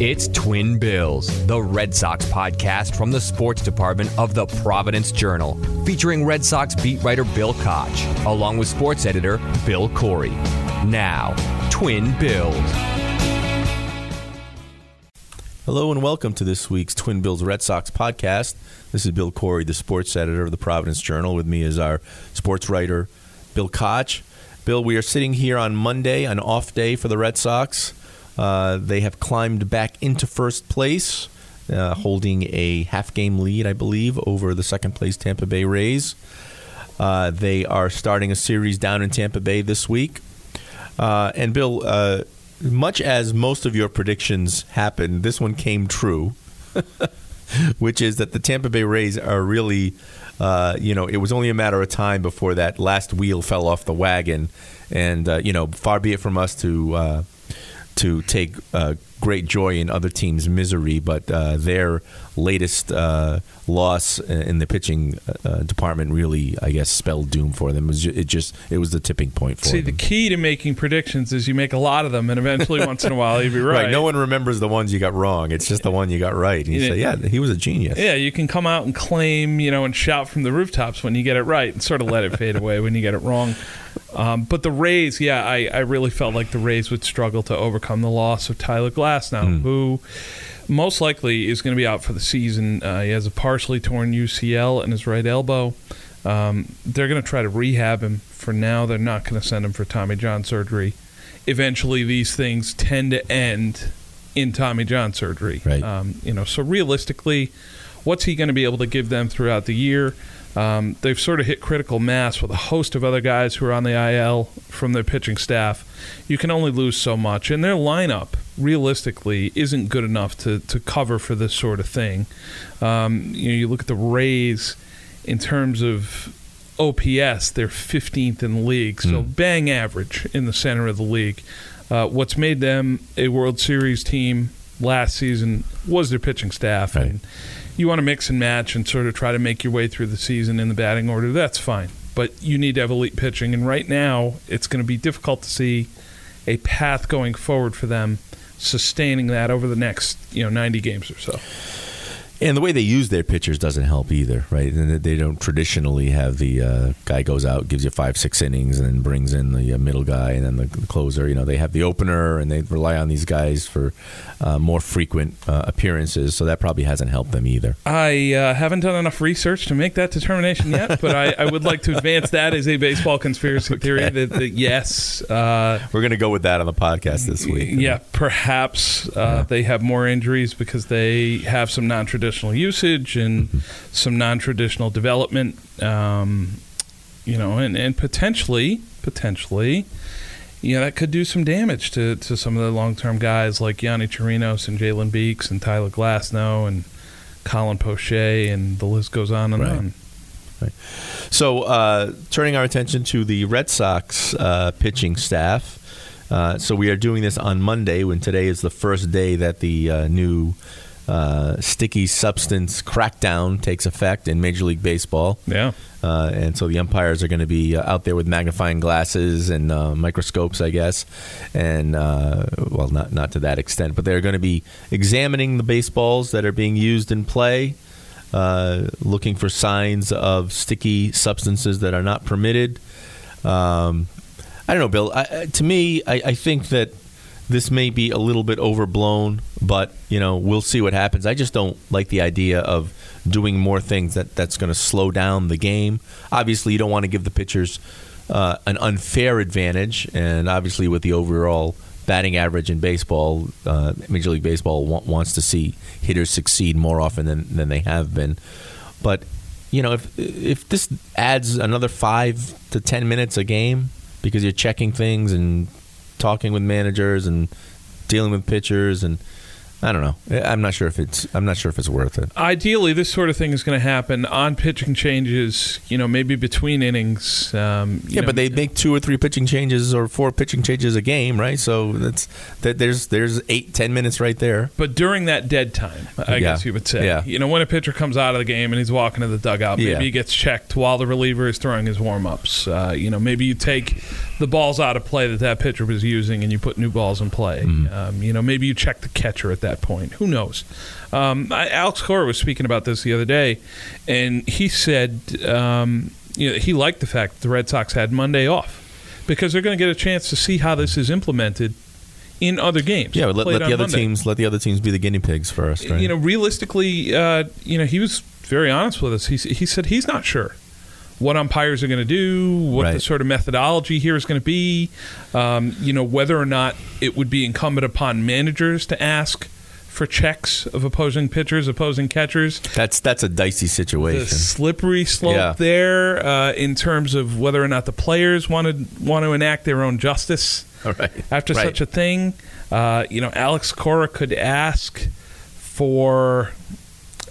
It's Twin Bills, the Red Sox podcast from the sports department of the Providence Journal, featuring Red Sox beat writer Bill Koch, along with sports editor Bill Corey. Now, Twin Bills. Hello and welcome to this week's Twin Bills Red Sox podcast. This is Bill Corey, the sports editor of the Providence Journal. With me is our sports writer, Bill Koch. Bill, we are sitting here on Monday, an off day for the Red Sox. They have climbed back into first place, holding a half-game lead, I believe, over the second-place Tampa Bay Rays. They are starting a series down in Tampa Bay this week. And Bill, much as most of your predictions happened, this one came true, which is that the Tampa Bay Rays are really, it was only a matter of time before that last wheel fell off the wagon. And, far be it from us to take great joy in other teams' misery, but their latest loss in the pitching department really, I guess, spelled doom for them. It was the tipping point for them. See, the key to making predictions is you make a lot of them, and eventually, once in a while, you'll be right. No one remembers the ones you got wrong. It's just the one you got right. And you say, yeah, he was a genius. Yeah, you can come out and claim, and shout from the rooftops when you get it right and sort of let it fade away when you get it wrong. But the Rays, I really felt like the Rays would struggle to overcome the loss of Tyler Glasnow, who most likely is going to be out for the season. He has a partially torn UCL in his right elbow. They're going to try to rehab him. For now, they're not going to send him for Tommy John surgery. Eventually, these things tend to end in Tommy John surgery. Right. So realistically, what's he going to be able to give them throughout the year? They've sort of hit critical mass with a host of other guys who are on the IL from their pitching staff. You can only lose so much. And their lineup, realistically, isn't good enough to cover for this sort of thing. You look at the Rays in terms of OPS, they're 15th in the league, so bang average in the center of the league. What's made them a World Series team last season was their pitching staff. Right. And you want to mix and match and sort of try to make your way through the season in the batting order, that's fine. But you need to have elite pitching, and right now it's going to be difficult to see a path going forward for them sustaining that over the next 90 games or so. And the way they use their pitchers doesn't help either, right? And they don't traditionally have the guy goes out, gives you 5-6 innings, and then brings in the middle guy and then the closer. They have the opener, and they rely on these guys for more frequent appearances. So that probably hasn't helped them either. I haven't done enough research to make that determination yet, but I would like to advance that as a baseball conspiracy theory. That yes, we're going to go with that on the podcast this week. Yeah, perhaps they have more injuries because they have some non-traditional usage and some non-traditional development, and potentially, that could do some damage to some of the long-term guys like Yanni Chirinos and Jalen Beeks and Tyler Glasnow and Colin Poche, and the list goes on and on. Right. So, turning our attention to the Red Sox pitching staff. So we are doing this on Monday, when today is the first day that the new sticky substance crackdown takes effect in Major League Baseball. Yeah. And so the umpires are going to be out there with magnifying glasses and microscopes, I guess. And, not to that extent, but they're going to be examining the baseballs that are being used in play, looking for signs of sticky substances that are not permitted. I don't know, Bill. I think that this may be a little bit overblown, but, we'll see what happens. I just don't like the idea of doing more things that's going to slow down the game. Obviously, you don't want to give the pitchers an unfair advantage, and obviously with the overall batting average in baseball, Major League Baseball wants to see hitters succeed more often than they have been. But, if this adds another 5 to 10 minutes a game because you're checking things and talking with managers and dealing with pitchers, and I don't know. I'm not sure if it's worth it. Ideally, this sort of thing is going to happen on pitching changes. Maybe between innings. But they make 2 or 3 pitching changes or 4 pitching changes a game, right? So there's 8-10 minutes right there. But during that dead time, I guess you would say, when a pitcher comes out of the game and he's walking to the dugout, maybe he gets checked while the reliever is throwing his warm ups. Maybe you take the balls out of play that pitcher was using and you put new balls in play. Maybe you check the catcher at that that point. Who knows? Alex Cora was speaking about this the other day, and he said he liked the fact that the Red Sox had Monday off because they're going to get a chance to see how this is implemented in other games. Yeah, let the other teams be the guinea pigs first. Right? Realistically, he was very honest with us. He said he's not sure what umpires are going to do, what the sort of methodology here is going to be, whether or not it would be incumbent upon managers to ask for checks of opposing pitchers, opposing catchers. That's a dicey situation. The slippery slope there in terms of whether or not the players want to enact their own justice after such a thing. Alex Cora could ask for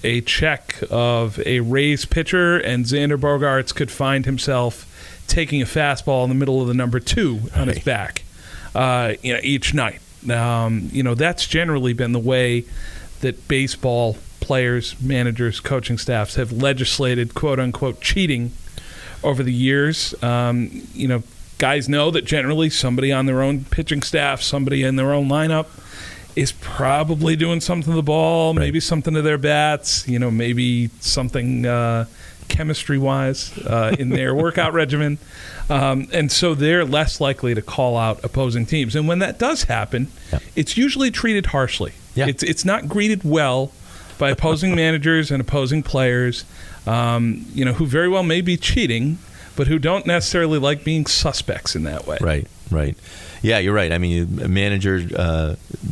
a check of a Rays pitcher, and Xander Bogaerts could find himself taking a fastball in the middle of the number two on his back each night. That's generally been the way that baseball players, managers, coaching staffs have legislated quote-unquote cheating over the years. Guys know that generally somebody on their own pitching staff, somebody in their own lineup is probably doing something to the ball, maybe something to their bats, maybe something chemistry-wise in their workout regimen. And so they're less likely to call out opposing teams. And when that does happen, it's usually treated harshly. Yeah. It's not greeted well by opposing managers and opposing players, who very well may be cheating, but who don't necessarily like being suspects in that way. Right. Yeah, you're right. I mean, a manager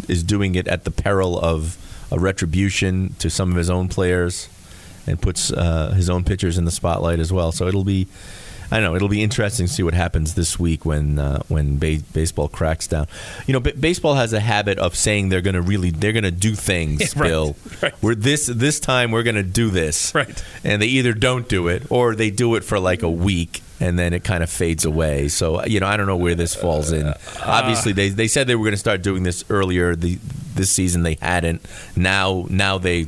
is doing it at the peril of a retribution to some of his own players and puts his own pitchers in the spotlight as well. So it'll be interesting to see what happens this week when baseball cracks down. Baseball has a habit of saying they're going to do things, Bill. Right. We're this time we're going to do this. Right. And they either don't do it or they do it for like a week and then it kind of fades away. So, I don't know where this falls in. Obviously, they said they were going to start doing this earlier this season. They hadn't. Now they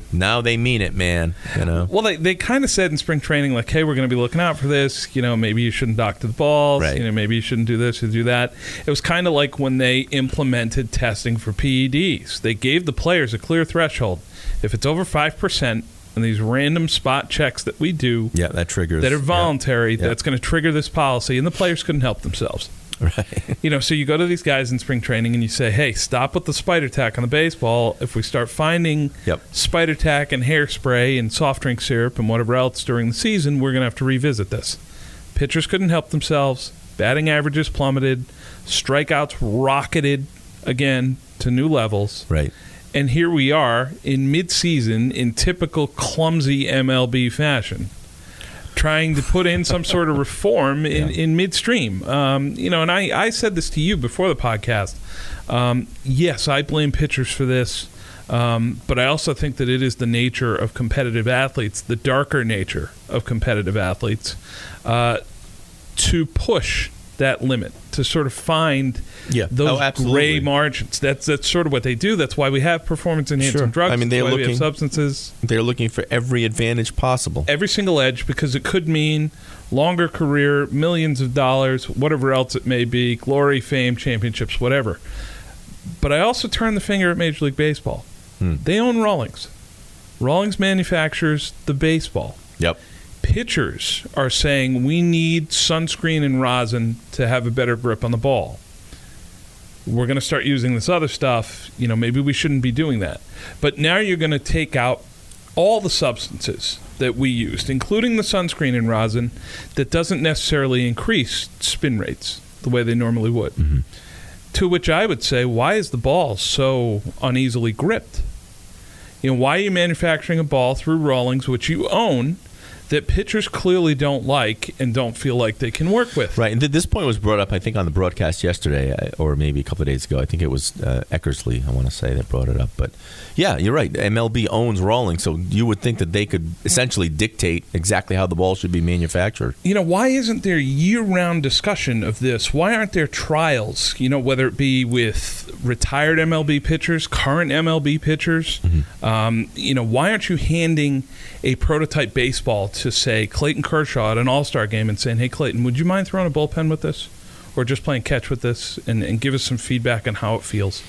mean it, man. Well, they kind of said in spring training, like, hey, we're going to be looking out for this. Maybe you shouldn't dock to the balls. Right. Maybe you shouldn't do this or do that. It was kind of like when they implemented testing for PEDs. They gave the players a clear threshold. If it's over 5%, and these random spot checks that we do that triggers, that are voluntary, that's going to trigger this policy, and the players couldn't help themselves. Right. So you go to these guys in spring training and you say, hey, stop with the spider tack on the baseball. If we start finding spider tack and hairspray and soft drink syrup and whatever else during the season, we're going to have to revisit this. Pitchers couldn't help themselves. Batting averages plummeted. Strikeouts rocketed again to new levels. Right. And here we are in midseason in typical clumsy MLB fashion, trying to put in some sort of reform in midstream. And I said this to you before the podcast. Yes, I blame pitchers for this, but I also think that it is the nature of competitive athletes, the darker nature of competitive athletes, to push that limit, to sort of find those gray margins. That's sort of what they do. That's why we have performance-enhancing drugs. I mean, they're looking for substances. They're looking for every advantage possible. Every single edge, because it could mean longer career, millions of dollars, whatever else it may be, glory, fame, championships, whatever. But I also turn the finger at Major League Baseball. They own Rawlings. Rawlings manufactures the baseball. Yep. Pitchers are saying we need sunscreen and rosin to have a better grip on the ball. We're going to start using this other stuff. Maybe we shouldn't be doing that. But now you're going to take out all the substances that we used, including the sunscreen and rosin, that doesn't necessarily increase spin rates the way they normally would. Mm-hmm. To which I would say, why is the ball so uneasily gripped? Why are you manufacturing a ball through Rawlings, which you own, that pitchers clearly don't like and don't feel like they can work with? Right, and this point was brought up, I think, on the broadcast yesterday, or maybe a couple of days ago. I think it was Eckersley, I want to say, that brought it up. But, yeah, you're right. MLB owns Rawlings, so you would think that they could essentially dictate exactly how the ball should be manufactured. Why isn't there year-round discussion of this? Why aren't there trials, whether it be with retired MLB pitchers, current MLB pitchers? Mm-hmm. Why aren't you handing a prototype baseball to, say, Clayton Kershaw at an all-star game and saying, hey, Clayton, would you mind throwing a bullpen with this or just playing catch with this and give us some feedback on how it feels?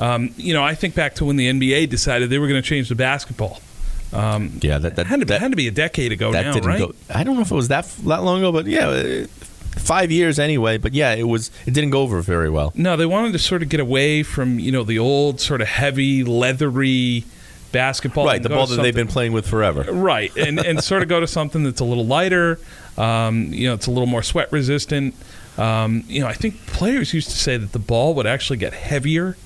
I think back to when the NBA decided they were going to change the basketball. Yeah, that had to be a decade ago now, right? I don't know if it was that long ago, but yeah, 5 years anyway. But yeah, it didn't go over very well. No, they wanted to sort of get away from the old sort of heavy, leathery basketball, right? The ball that they've been playing with forever, right? And sort of go to something that's a little lighter. It's a little more sweat resistant. I think players used to say that the ball would actually get heavier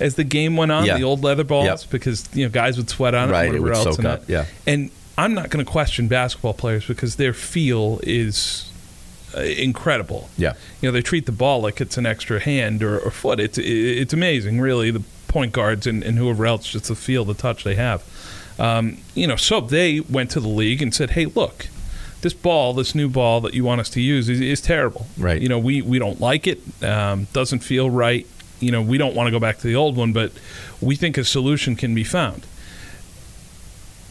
as the game went on, the old leather balls, because guys would sweat on it, right? It would soak up. Yeah, and I'm not going to question basketball players because their feel is incredible. Yeah, they treat the ball like it's an extra hand or foot. It's amazing, really. The point guards and whoever else, just the feel, the touch they have. So they went to the league and said, "Hey, look, this new ball that you want us to use is terrible. Right? We don't like it. Doesn't feel right." We don't want to go back to the old one, but we think a solution can be found.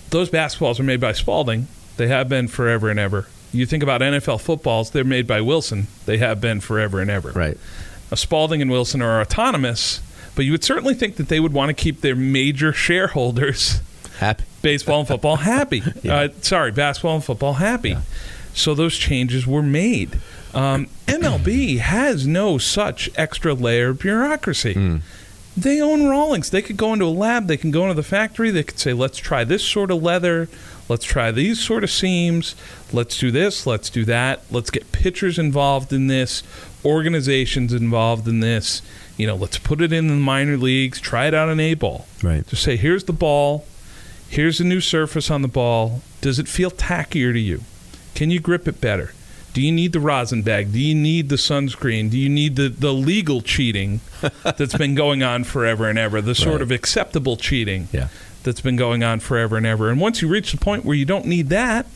Those basketballs are made by Spalding. They have been forever and ever. You think about NFL footballs, they're made by Wilson. They have been forever and ever. Right. Now, Spalding and Wilson are autonomous, but you would certainly think that they would want to keep their major shareholders happy. Baseball and football happy. Yeah. Basketball and football happy. Yeah. So those changes were made. MLB has no such extra layer of bureaucracy. Mm. They own Rawlings. They could go into a lab. They can go into the factory. They could say, let's try this sort of leather. Let's try these sort of seams. Let's do this. Let's do that. Let's get pitchers involved in this, organizations involved in this. Let's put it in the minor leagues. Try it out in A-ball. Right. Just say, here's the ball. Here's a new surface on the ball. Does it feel tackier to you? Can you grip it better? Do you need the rosin bag? Do you need the sunscreen? Do you need the legal cheating that's been going on forever and ever? The sort of acceptable cheating that's been going on forever and ever. And once you reach the point where you don't need that,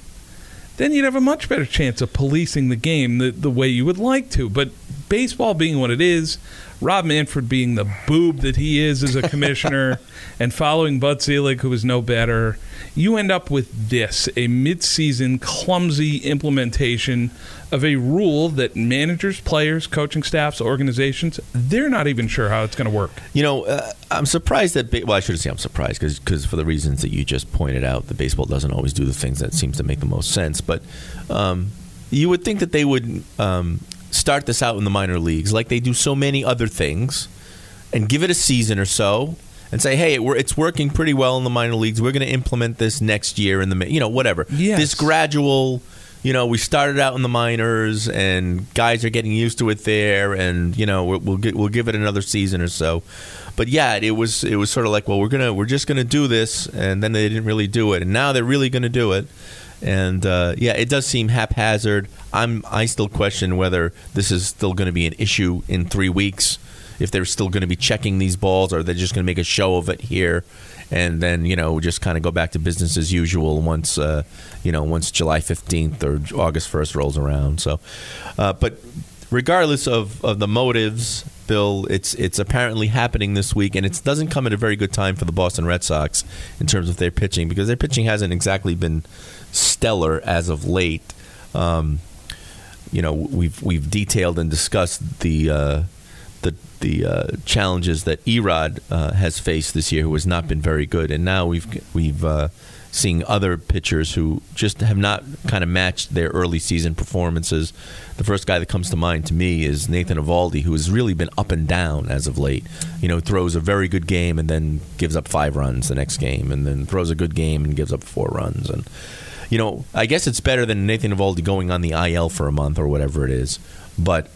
then you'd have a much better chance of policing the game the way you would like to. But baseball being what it is, Rob Manfred being the boob that he is as a commissioner, and following Bud Selig, who is no better, you end up with this, a mid-season clumsy implementation of a rule that managers, players, coaching staffs, organizations, they're not even sure how it's going to work. I'm surprised that I shouldn't say I'm surprised because for the reasons that you just pointed out, the baseball doesn't always do the things that seems to make the most sense. But you would think that they would start this out in the minor leagues like they do so many other things and give it a season or so and say, hey, it's working pretty well in the minor leagues. We're going to implement this next year in the, whatever. Yes. This gradual, we started out in the minors and guys are getting used to it there and, we'll give it another season or so. But yeah, it was sort of like, well, we're just going to do this, and then they didn't really do it. And now they're really going to do it. And it does seem haphazard. I still question whether this is still going to be an issue in 3 weeks. If they're still going to be checking these balls, or they're just going to make a show of it here, and then just kind of go back to business as usual once once July 15th or August 1st rolls around. So, but regardless of the motives, Bill, it's apparently happening this week, and it doesn't come at a very good time for the Boston Red Sox in terms of their pitching, because their pitching hasn't exactly been stellar as of late. We've detailed and discussed the challenges that Erod has faced this year, who has not been very good, and now we've seen other pitchers who just have not kind of matched their early season performances. The first guy that comes to mind to me is Nathan Eovaldi, who has really been up and down as of late. Throws a very good game and then gives up 5 runs the next game, and then throws a good game and gives up 4 runs. And I guess it's better than Nathan Eovaldi going on the IL for a month or whatever it is, but.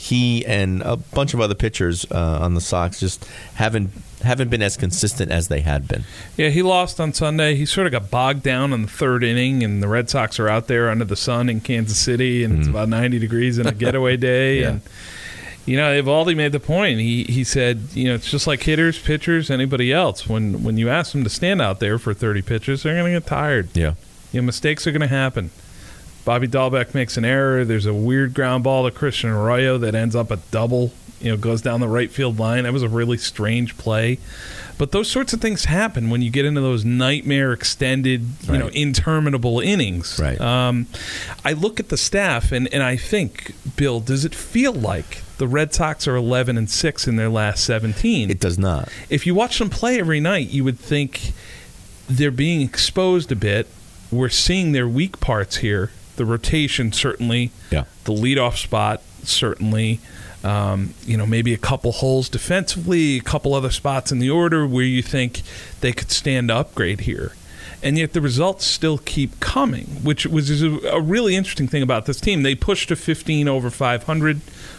He and a bunch of other pitchers on the Sox just haven't been as consistent as they had been. Yeah, he lost on Sunday. He sort of got bogged down in the third inning, and the Red Sox are out there under the sun in Kansas City, and it's about 90 degrees and a getaway day. Yeah. And Eovaldi made the point. He said, it's just like hitters, pitchers, anybody else. When you ask them to stand out there for 30 pitches, they're going to get tired. Yeah, mistakes are going to happen. Bobby Dahlbeck makes an error. There's a weird ground ball to Christian Arroyo that ends up a double, goes down the right field line. That was a really strange play. But those sorts of things happen when you get into those nightmare extended, interminable innings. Right. I look at the staff, and I think, Bill, does it feel like The Red Sox are 11-6 in their last 17. It does not. If you watch them play every night, you would think they're being exposed a bit. We're seeing their weak parts here. The rotation, certainly. Yeah. The leadoff spot, certainly. Maybe a couple holes defensively, a couple other spots in the order where you think they could stand to upgrade here. And yet the results still keep coming, which was a really interesting thing about this team. They pushed to 15 over 500,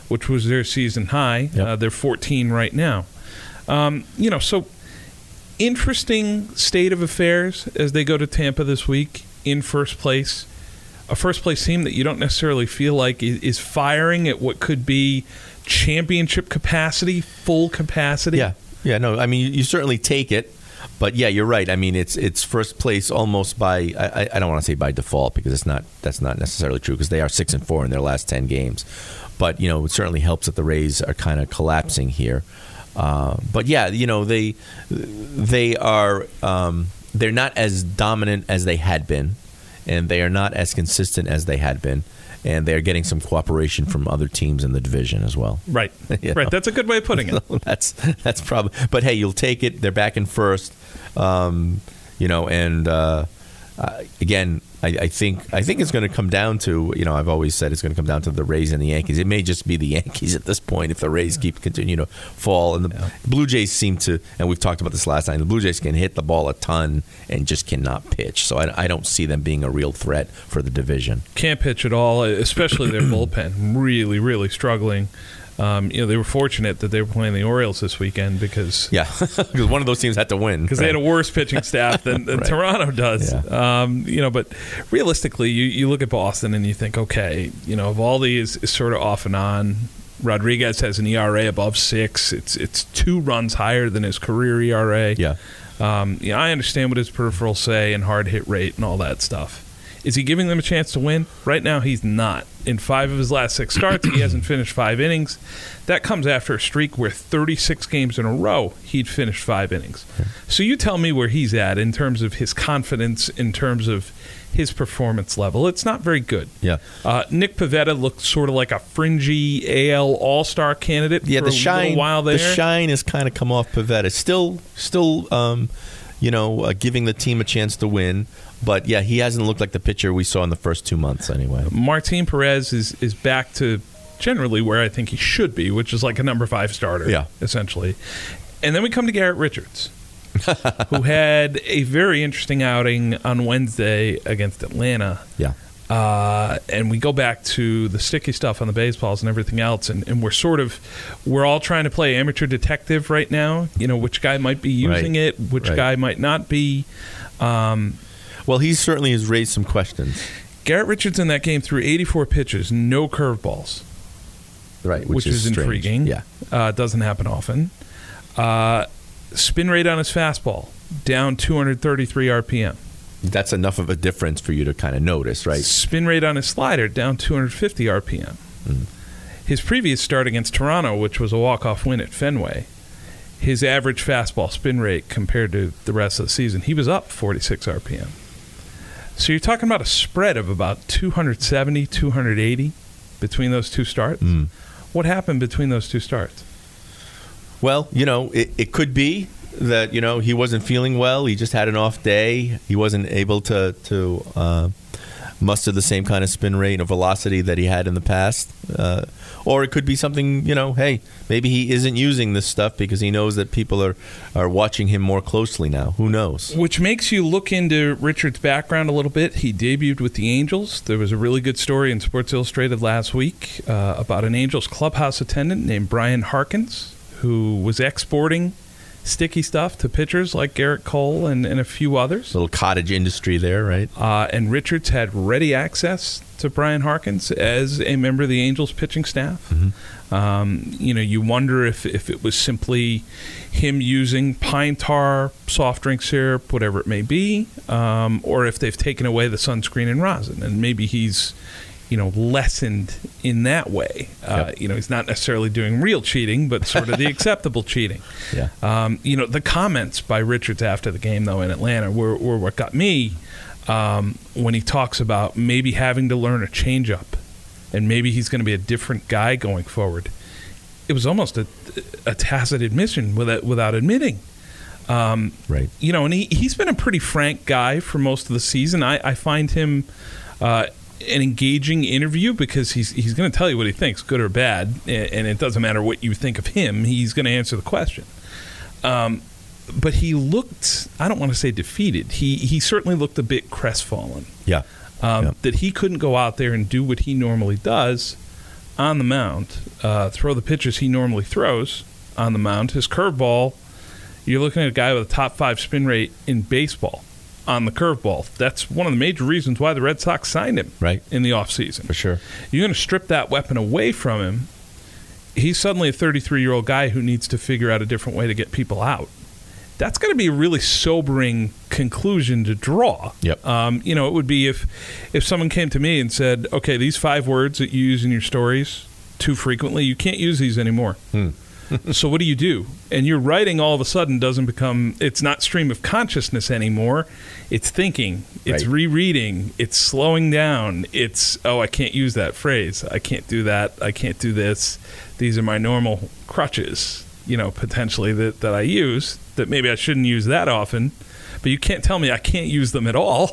which was their season high. Yep. They're 14 right now. So interesting state of affairs as they go to Tampa this week in first place. A first-place team that you don't necessarily feel like is firing at what could be championship capacity, full capacity. Yeah, no, I mean, you certainly take it. But yeah, you're right. I mean, it's first place almost by, I don't want to say by default, because that's not necessarily true, because they are 6-4 in their last 10 games. But it certainly helps that the Rays are kind of collapsing here. But yeah, they are they're not as dominant as they had been, and they are not as consistent as they had been, and they are getting some cooperation from other teams in the division as well. Right, right. That's a good way of putting it. that's probably. But hey, you'll take it. They're back in first. Again, I think it's going to come down to, I've always said it's going to come down to the Rays and the Yankees. It may just be the Yankees at this point if the Rays continue to fall. And the Blue Jays seem to, and we've talked about this last night, the Blue Jays can hit the ball a ton and just cannot pitch. So I don't see them being a real threat for the division. Can't pitch at all, especially their bullpen. Really, really struggling. They were fortunate that they were playing the Orioles this weekend because one of those teams had to win. Because they had a worse pitching staff than Toronto does. Yeah. But realistically, you look at Boston and you think, okay, Eovaldi is sort of off and on. Rodriguez has an ERA above 6. It's 2 runs higher than his career ERA. Yeah. I understand what his peripherals say and hard hit rate and all that stuff. Is he giving them a chance to win? Right now, he's not. In 5 of his last 6 starts, he hasn't finished 5 innings. That comes after a streak where 36 games in a row, he'd finished 5 innings. Okay. So you tell me where he's at in terms of his confidence, in terms of his performance level. It's not very good. Yeah. Nick Pivetta looked sort of like a fringy AL All-Star candidate for a while there. The shine has kind of come off Pivetta. Still, giving the team a chance to win. But, yeah, he hasn't looked like the pitcher we saw in the first 2 months anyway. Martin Perez is back to generally where I think he should be, which is like a number 5 starter, essentially. And then we come to Garrett Richards, who had a very interesting outing on Wednesday against Atlanta. Yeah. And we go back to the sticky stuff on the baseballs and everything else, and we're all trying to play amateur detective right now, which guy might be using it, which guy might not be. Well, he certainly has raised some questions. Garrett Richards in that game threw 84 pitches, no curveballs. Right, which is intriguing. Yeah. Doesn't happen often. Spin rate on his fastball, down 233 RPM. That's enough of a difference for you to kind of notice, right? Spin rate on his slider, down 250 RPM. Mm. His previous start against Toronto, which was a walk-off win at Fenway, his average fastball spin rate compared to the rest of the season, he was up 46 RPM. So you're talking about a spread of about 270, 280 between those 2 starts. Mm. What happened between those 2 starts? Well, it could be that, he wasn't feeling well. He just had an off day. He wasn't able to muster the same kind of spin rate or velocity that he had in the past. Or it could be something, maybe he isn't using this stuff because he knows that people are watching him more closely now. Who knows? Which makes you look into Richard's background a little bit. He debuted with the Angels. There was a really good story in Sports Illustrated last week about an Angels clubhouse attendant named Brian Harkins, who was exporting sticky stuff to pitchers like Garrett Cole and a few others. Little cottage industry there, right? And Richards had ready access to Brian Harkins as a member of the Angels pitching staff. Mm-hmm. You wonder if it was simply him using pine tar, soft drink syrup, whatever it may be, or if they've taken away the sunscreen and rosin, and maybe he's lessened in that way. Yep. He's not necessarily doing real cheating, but sort of the acceptable cheating. Yeah. The comments by Richards after the game, though, in Atlanta were what got me when he talks about maybe having to learn a changeup, and maybe he's going to be a different guy going forward. it was almost a tacit admission without admitting. Right. You know, and he's been a pretty frank guy for most of the season. I find him an engaging interview because he's going to tell you what he thinks, good or bad, and it doesn't matter what you think of him. He's going to answer the question. But he looked, I don't want to say defeated. He certainly looked a bit crestfallen. Yeah. That he couldn't go out there and do what he normally does on the mound, throw the pitches he normally throws on the mound. His curveball, you're looking at a guy with a top five spin rate in baseball on the curveball. That's one of the major reasons why the Red Sox signed him right in the offseason. For sure. You're going to strip that weapon away from him. He's suddenly a 33-year-old guy who needs to figure out a different way to get people out. That's going to be a really sobering conclusion to draw. Yep. You know, it would be if someone came to me and said, okay, these 5 words that you use in your stories too frequently, you can't use these anymore. So what do you do? And your writing all of a sudden doesn't become, it's not stream of consciousness anymore. It's thinking. It's right. Rereading. It's slowing down. It's, oh, I can't use that phrase. I can't do that. I can't do this. These are my normal crutches, you know, potentially that I use. That maybe I shouldn't use that often, but you can't tell me I can't use them at all.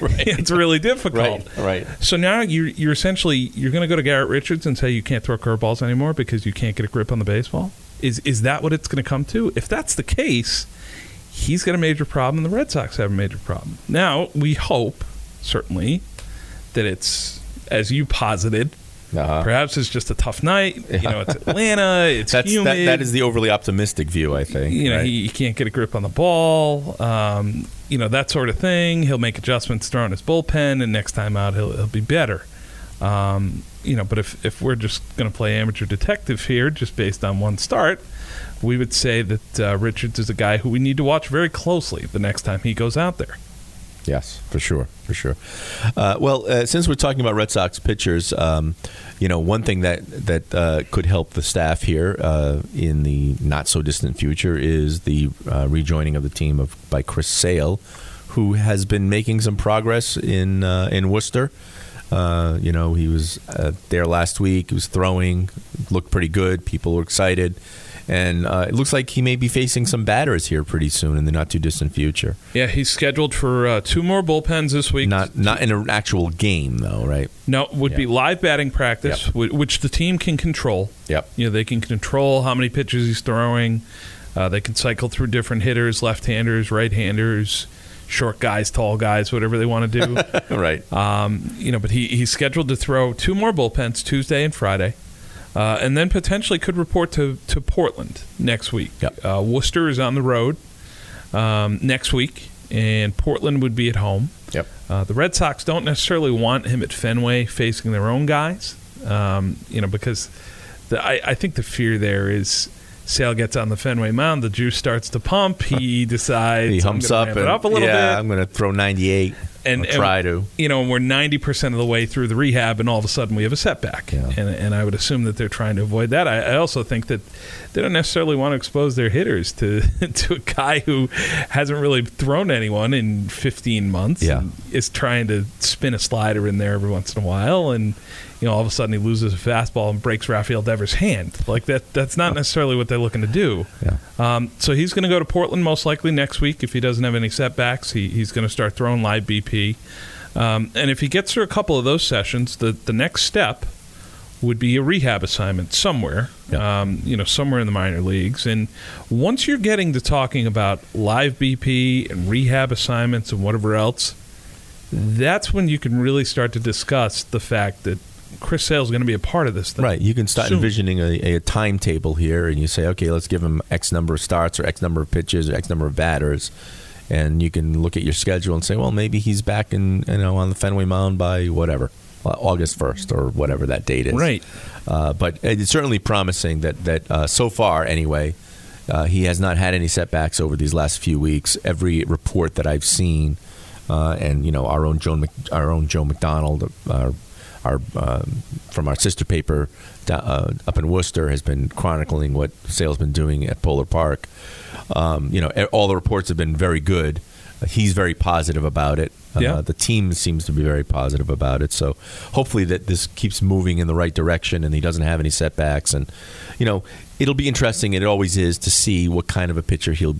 Right. It's really difficult. Right. So now you're essentially, you're going to go to Garrett Richards and say you can't throw curveballs anymore because you can't get a grip on the baseball? Is that what it's going to come to? If that's the case, he's got a major problem and the Red Sox have a major problem. Now, we hope, certainly, that it's, as you posited, perhaps it's just a tough night. Yeah. You know, it's Atlanta. It's humid. That is the overly optimistic view, I think. You know, right? he can't get a grip on the ball. You know, that sort of thing. He'll make adjustments throwing his bullpen, and next time out he'll be better. You know, but if we're just going to play amateur detective here, just based on one start, we would say that Richards is a guy who we need to watch very closely the next time he goes out there. Yes, for sure, for sure. Since we're talking about Red Sox pitchers, you know, one thing that could help the staff here in the not-so-distant future is the rejoining of the team by Chris Sale, who has been making some progress in Worcester. You know, he was there last week. He was throwing, looked pretty good. People were excited. And it looks like he may be facing some batters here pretty soon in the not-too-distant future. Yeah, he's scheduled for 2 more bullpens this week. Not in an actual game, though, right? No, it would be live batting practice, which the team can control. Yep. You know, they can control how many pitches he's throwing. They can cycle through different hitters, left-handers, right-handers, short guys, tall guys, whatever they want to do. Right. You know, but he's scheduled to throw 2 more bullpens Tuesday and Friday. And then potentially could report to Portland next week. Yep. Worcester is on the road next week, and Portland would be at home. Yep. The Red Sox don't necessarily want him at Fenway facing their own guys, you know, because I think the fear there is Sale gets on the Fenway mound, the juice starts to pump, he decides he humps up and up a little bit. Yeah, I'm going to throw 98. And try to. You know, we're 90% of the way through the rehab, and all of a sudden we have a setback. Yeah. And I would assume that they're trying to avoid that. I also think that they don't necessarily want to expose their hitters to a guy who hasn't really thrown anyone in 15 months. Yeah. And is trying to spin a slider in there every once in a while. And, you know, all of a sudden he loses a fastball and breaks Rafael Devers' hand. Like, that's not necessarily what they're looking to do. Yeah. So he's going to go to Portland most likely next week. If he doesn't have any setbacks, he's going to start throwing live BP. And if he gets through a couple of those sessions, the next step would be a rehab assignment somewhere, you know, somewhere in the minor leagues. And once you're getting to talking about live BP and rehab assignments and whatever else, that's when you can really start to discuss the fact that Chris Sale's going to be a part of this thing. Right. You can start envisioning a timetable here, and you say, okay, let's give him X number of starts or X number of pitches or X number of batters. And you can look at your schedule and say, well, maybe he's back in, you know, on the Fenway mound by whatever, August 1st or whatever that date is. Right. But it's certainly promising that so far, anyway, he has not had any setbacks over these last few weeks. Every report that I've seen, and, you know, our own Joe McDonald, from our sister paper up in Worcester, has been chronicling what Sale's been doing at Polar Park. You know, all the reports have been very good. He's very positive about it. Yeah. The team seems to be very positive about it. So hopefully that this keeps moving in the right direction and he doesn't have any setbacks. And, you know, it'll be interesting, and it always is, to see what kind of a pitcher he'll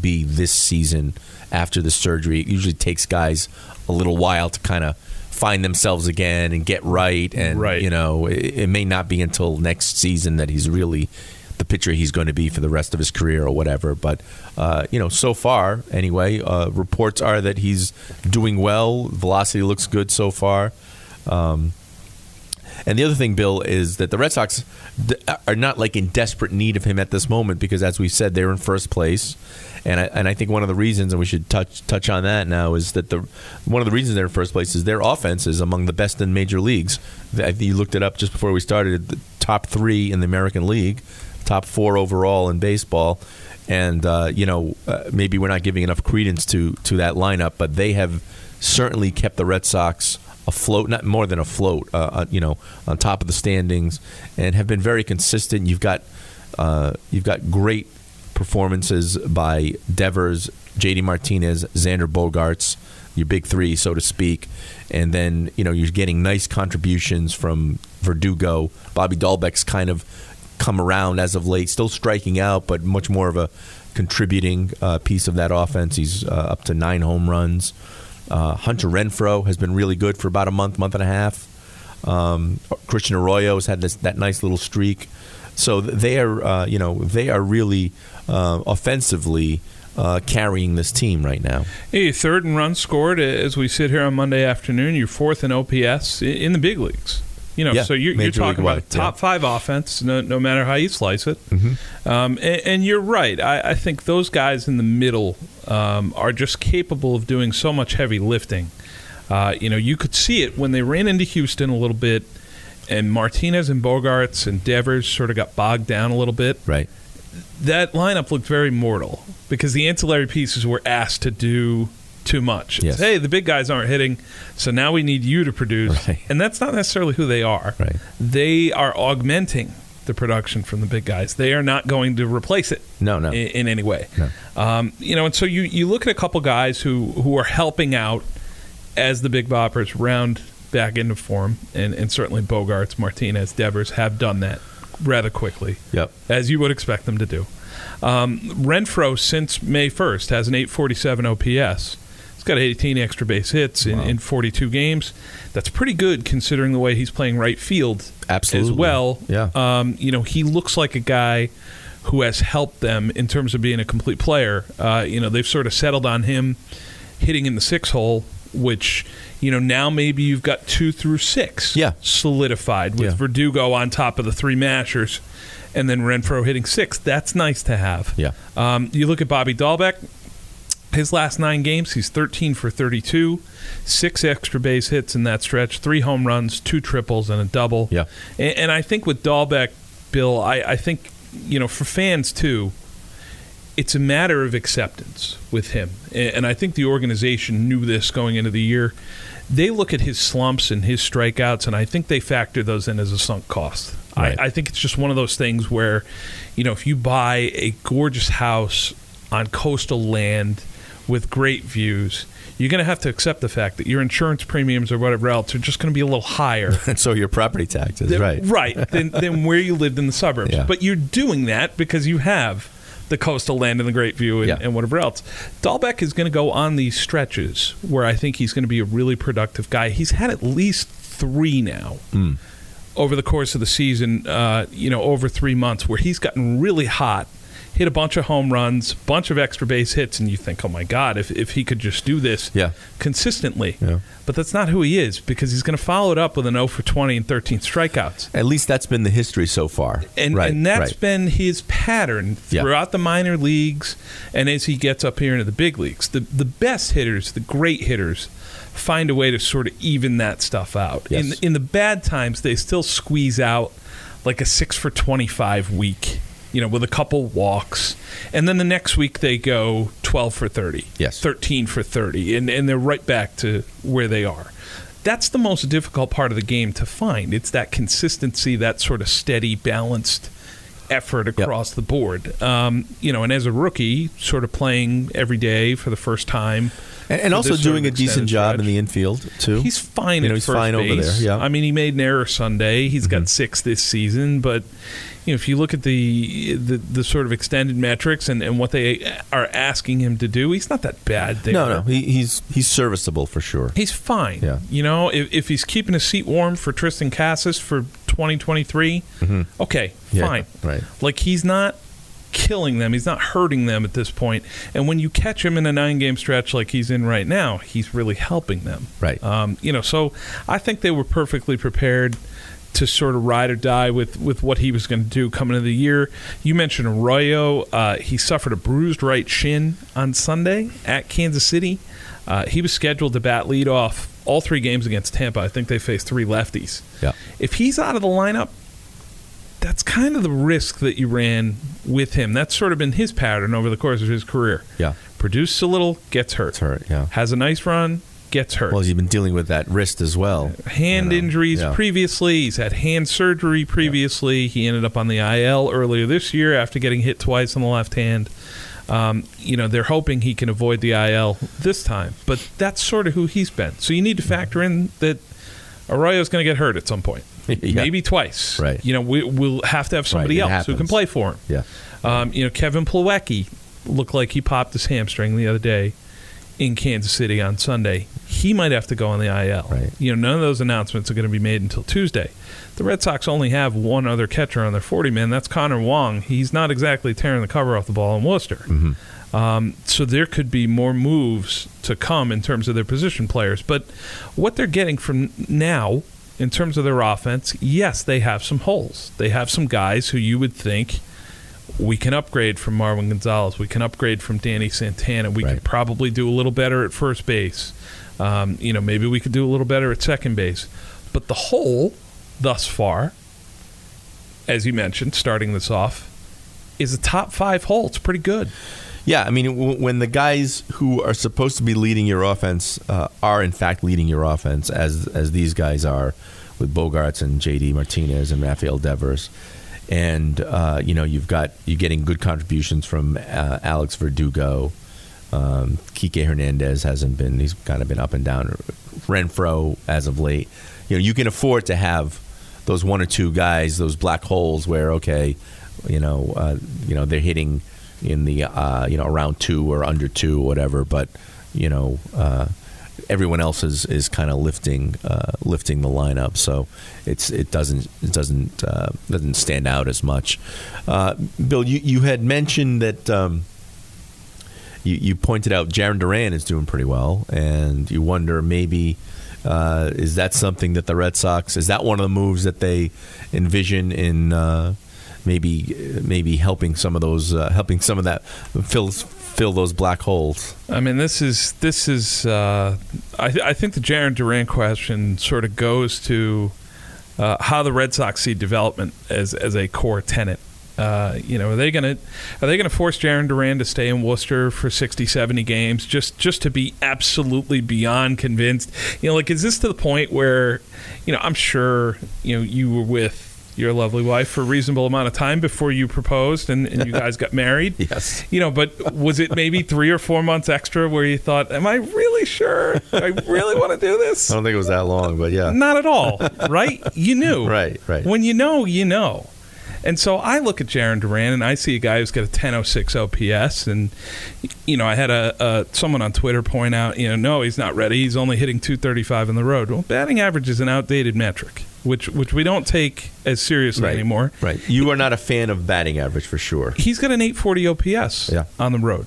be this season after the surgery. It usually takes guys a little while to kind of find themselves again and get right. And, you know, it may not be until next season that he's really the pitcher he's going to be for the rest of his career or whatever. But, you know, so far, anyway, reports are that he's doing well. Velocity looks good so far. And the other thing, Bill, is that the Red Sox are not like in desperate need of him at this moment because, as we said, they're in first place. And I think one of the reasons, and we should touch on that now, is that one of the reasons they're in first place is their offense is among the best in major leagues. You looked it up just before we started. The top three in the American League, top four overall in baseball. And, you know, maybe we're not giving enough credence to that lineup, but they have certainly kept the Red Sox afloat, not more than afloat, you know, on top of the standings, and have been very consistent. You've got great performances by Devers, J.D. Martinez, Xander Bogaerts, your big three, so to speak. And then, you know, you're getting nice contributions from Verdugo. Bobby Dahlbeck's kind of come around as of late, still striking out, but much more of a contributing piece of that offense. He's up to 9 home runs. Hunter Renfroe has been really good for about a month and a half. Christian Arroyo has had that nice little streak. So they are, you know, they are really offensively carrying this team right now. Hey, third in runs scored as we sit here on Monday afternoon. You're fourth in OPS in the big leagues. You know, yeah, so you're talking about top five offense, no matter how you slice it. Mm-hmm. And you're right. I think those guys in the middle are just capable of doing so much heavy lifting. You know, you could see it when they ran into Houston a little bit, and Martinez and Bogaerts and Devers sort of got bogged down a little bit. Right. That lineup looked very mortal because the ancillary pieces were asked to do too much. Yes. Hey, the big guys aren't hitting, so now we need you to produce. Right. And that's not necessarily who they are. Right. They are augmenting the production from the big guys. They are not going to replace it in any way. No. You know, and so you look at a couple guys who are helping out as the big boppers round back into form, and certainly Bogaerts, Martinez, Devers have done that rather quickly, as you would expect them to do. Renfroe, since May 1st, has an 847 OPS. He's got 18 extra base hits in 42 games. That's pretty good considering the way he's playing right field. Absolutely. As well. Yeah. You know, he looks like a guy who has helped them in terms of being a complete player. You know, they've sort of settled on him hitting in the 6 hole, which, you know, now maybe you've got 2 through 6 solidified with Verdugo on top of the 3 mashers. And then Renfroe hitting 6. That's nice to have. Yeah. You look at Bobby Dahlbeck. His last 9 games, he's 13 for 32, 6 extra base hits in that stretch, 3 home runs, 2 triples, and a double. Yeah. And I think with Dahlbeck, Bill, I think, you know, for fans too, it's a matter of acceptance with him. And I think the organization knew this going into the year. They look at his slumps and his strikeouts, and I think they factor those in as a sunk cost. Right. I think it's just one of those things where, you know, if you buy a gorgeous house on coastal land with great views, you're going to have to accept the fact that your insurance premiums or whatever else are just going to be a little higher. So your property taxes, than where you lived in the suburbs. Yeah. But you're doing that because you have the coastal land and the great view and whatever else. Dahlbeck is going to go on these stretches where I think he's going to be a really productive guy. He's had at least 3 now. Mm. Over the course of the season, you know, over 3 months, where he's gotten really hot, hit a bunch of home runs, bunch of extra base hits, and you think, oh my God, if he could just do this consistently. Yeah. But that's not who he is, because he's going to follow it up with an 0 for 20 and 13 strikeouts. At least that's been the history so far. And that's been his pattern throughout the minor leagues and as he gets up here into the big leagues. The best hitters, the great hitters, find a way to sort of even that stuff out. Yes. In the bad times, they still squeeze out like a 6 for 25 week, you know, with a couple walks. And then the next week they go 12 for 30, 13 for 30, and they're right back to where they are. That's the most difficult part of the game to find. It's that consistency, that sort of steady, balanced effort across the board. You know, and as a rookie, sort of playing every day for the first time – And also doing a decent job in the infield, too. He's fine at first base. He's fine over there, yeah. I mean, he made an error Sunday. He's got six this season, but... You know, if you look at the sort of extended metrics and what they are asking him to do, he's not that bad there. No, he's serviceable for sure. He's fine. Yeah. You know, if he's keeping his seat warm for Tristan Casas for 2023, okay, fine. Yeah, right. Like, he's not killing them. He's not hurting them at this point. And when you catch him in a 9-game stretch like he's in right now, he's really helping them. Right. So I think they were perfectly prepared to sort of ride or die with what he was going to do coming into the year. You mentioned Arroyo. He suffered a bruised right shin on Sunday at Kansas City. He was scheduled to bat leadoff all three games against Tampa. I think they faced three lefties. Yeah. If he's out of the lineup, that's kind of the risk that you ran with him. That's sort of been his pattern over the course of his career. Yeah. Produces a little, gets hurt. Gets hurt, yeah. Has a nice run. Gets hurt. Well, you've been dealing with that wrist as well. Hand injuries previously. He's had hand surgery previously. Yeah. He ended up on the IL earlier this year after getting hit twice on the left hand. They're hoping he can avoid the IL this time. But that's sort of who he's been. So you need to factor in that Arroyo's going to get hurt at some point. Maybe twice. Right. We'll have to have somebody else who can play for him. Yeah. Kevin Plawecki looked like he popped his hamstring the other day in Kansas City on Sunday. He might have to go on the IL. Right. None of those announcements are going to be made until Tuesday. The Red Sox only have one other catcher on their 40-man. That's Connor Wong. He's not exactly tearing the cover off the ball in Worcester. Mm-hmm. So there could be more moves to come in terms of their position players. But what they're getting from now in terms of their offense, yes, they have some holes. They have some guys who you would think we can upgrade from Marwin Gonzalez. We can upgrade from Danny Santana. We can probably do a little better at first base. Maybe we could do a little better at second base. But the hole thus far, as you mentioned, starting this off, is a top five hole. It's pretty good. Yeah, I mean, when the guys who are supposed to be leading your offense are in fact leading your offense, as these guys are with Bogaerts and J.D. Martinez and Rafael Devers, and you're getting good contributions from Alex Verdugo. Kike Hernandez hasn't been; he's kind of been up and down. Renfroe as of late. You can afford to have those one or two guys, those black holes where they're hitting in the around two or under two or whatever, but everyone else is kind of lifting the lineup, so it doesn't stand out as much. Bill, you had mentioned that you pointed out Jarren Duran is doing pretty well, and you wonder maybe is that something that the Red Sox, is that one of the moves that they envision in maybe helping some of those fill those black holes? I mean, this is. I think the Jarren Duran question sort of goes to how the Red Sox see development as a core tenet. Are they gonna force Jarren Duran to stay in Worcester for 60, 70 games just to be absolutely beyond convinced? Is this to the point where I'm sure you were with your lovely wife for a reasonable amount of time before you proposed and you guys got married? Yes. But was it maybe 3 or 4 months extra where you thought, am I really sure? Do I really want to do this? I don't think it was that long, but yeah. Not at all, right? You knew. Right. When you know, you know. And so I look at Jarren Duran and I see a guy who's got a 1006 OPS, and I had someone on Twitter point out, no, he's not ready. He's only hitting 235 on the road. Well, batting average is an outdated metric, which we don't take as seriously anymore. Right. You are not a fan of batting average for sure. He's got an 840 OPS on the road.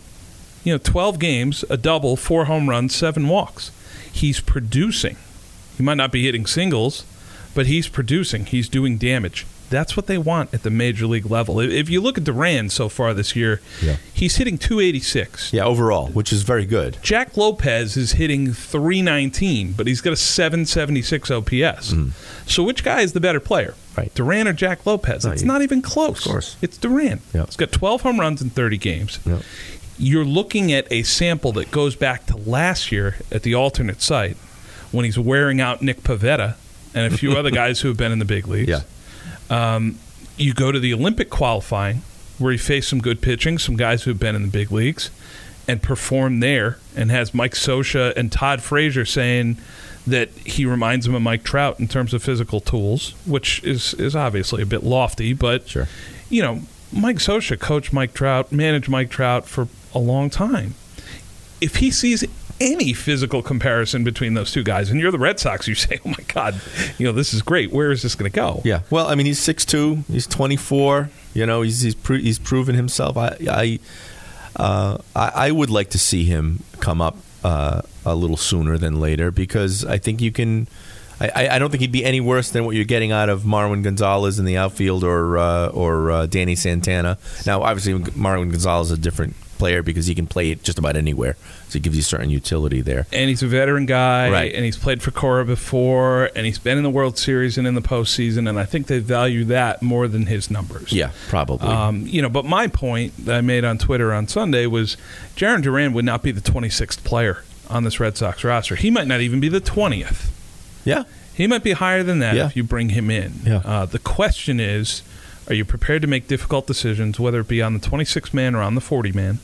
12 games, a double, 4 home runs, 7 walks. He's producing. He might not be hitting singles, but he's producing. He's doing damage. That's what they want at the major league level. If you look at Duran so far this year, he's hitting 286. Yeah, overall, which is very good. Jack Lopez is hitting 319, but he's got a 776 OPS. Mm. So which guy is the better player? Right. Duran or Jack Lopez? It's not even close. Of course. It's Duran. Yeah. He's got 12 home runs in 30 games. Yeah. You're looking at a sample that goes back to last year at the alternate site when he's wearing out Nick Pivetta and a few other guys who have been in the big leagues. Yeah. You go to the Olympic qualifying, where he faced some good pitching, some guys who have been in the big leagues, and perform there, and has Mike Scioscia and Todd Frazier saying that he reminds him of Mike Trout in terms of physical tools, which is obviously a bit lofty, but sure. You know, Mike Scioscia coached Mike Trout, managed Mike Trout for a long time. If he sees any physical comparison between those two guys, and you're the Red Sox, you say, oh my God, you know, this is great. Where is this going to go? Yeah. Well, I mean, he's 6'2", he's 24, you know, he's proven himself. I would like to see him come up a little sooner than later, because I think you can. I don't think he'd be any worse than what you're getting out of Marwin Gonzalez in the outfield or Danny Santana. Now, obviously, Marwin Gonzalez is a different player because he can play it just about anywhere, so it gives you certain utility there. And he's a veteran guy, right? And he's played for Cora before, and he's been in the World Series and in the postseason, and I think they value that more than his numbers. Yeah, probably. You know, but my point that I made on Twitter on Sunday was Jarren Duran would not be the 26th player on this Red Sox roster. He might not even be the 20th. Yeah. He might be higher than that if you bring him in. Yeah. The question is, are you prepared to make difficult decisions, whether it be on the 26-man or on the 40-man?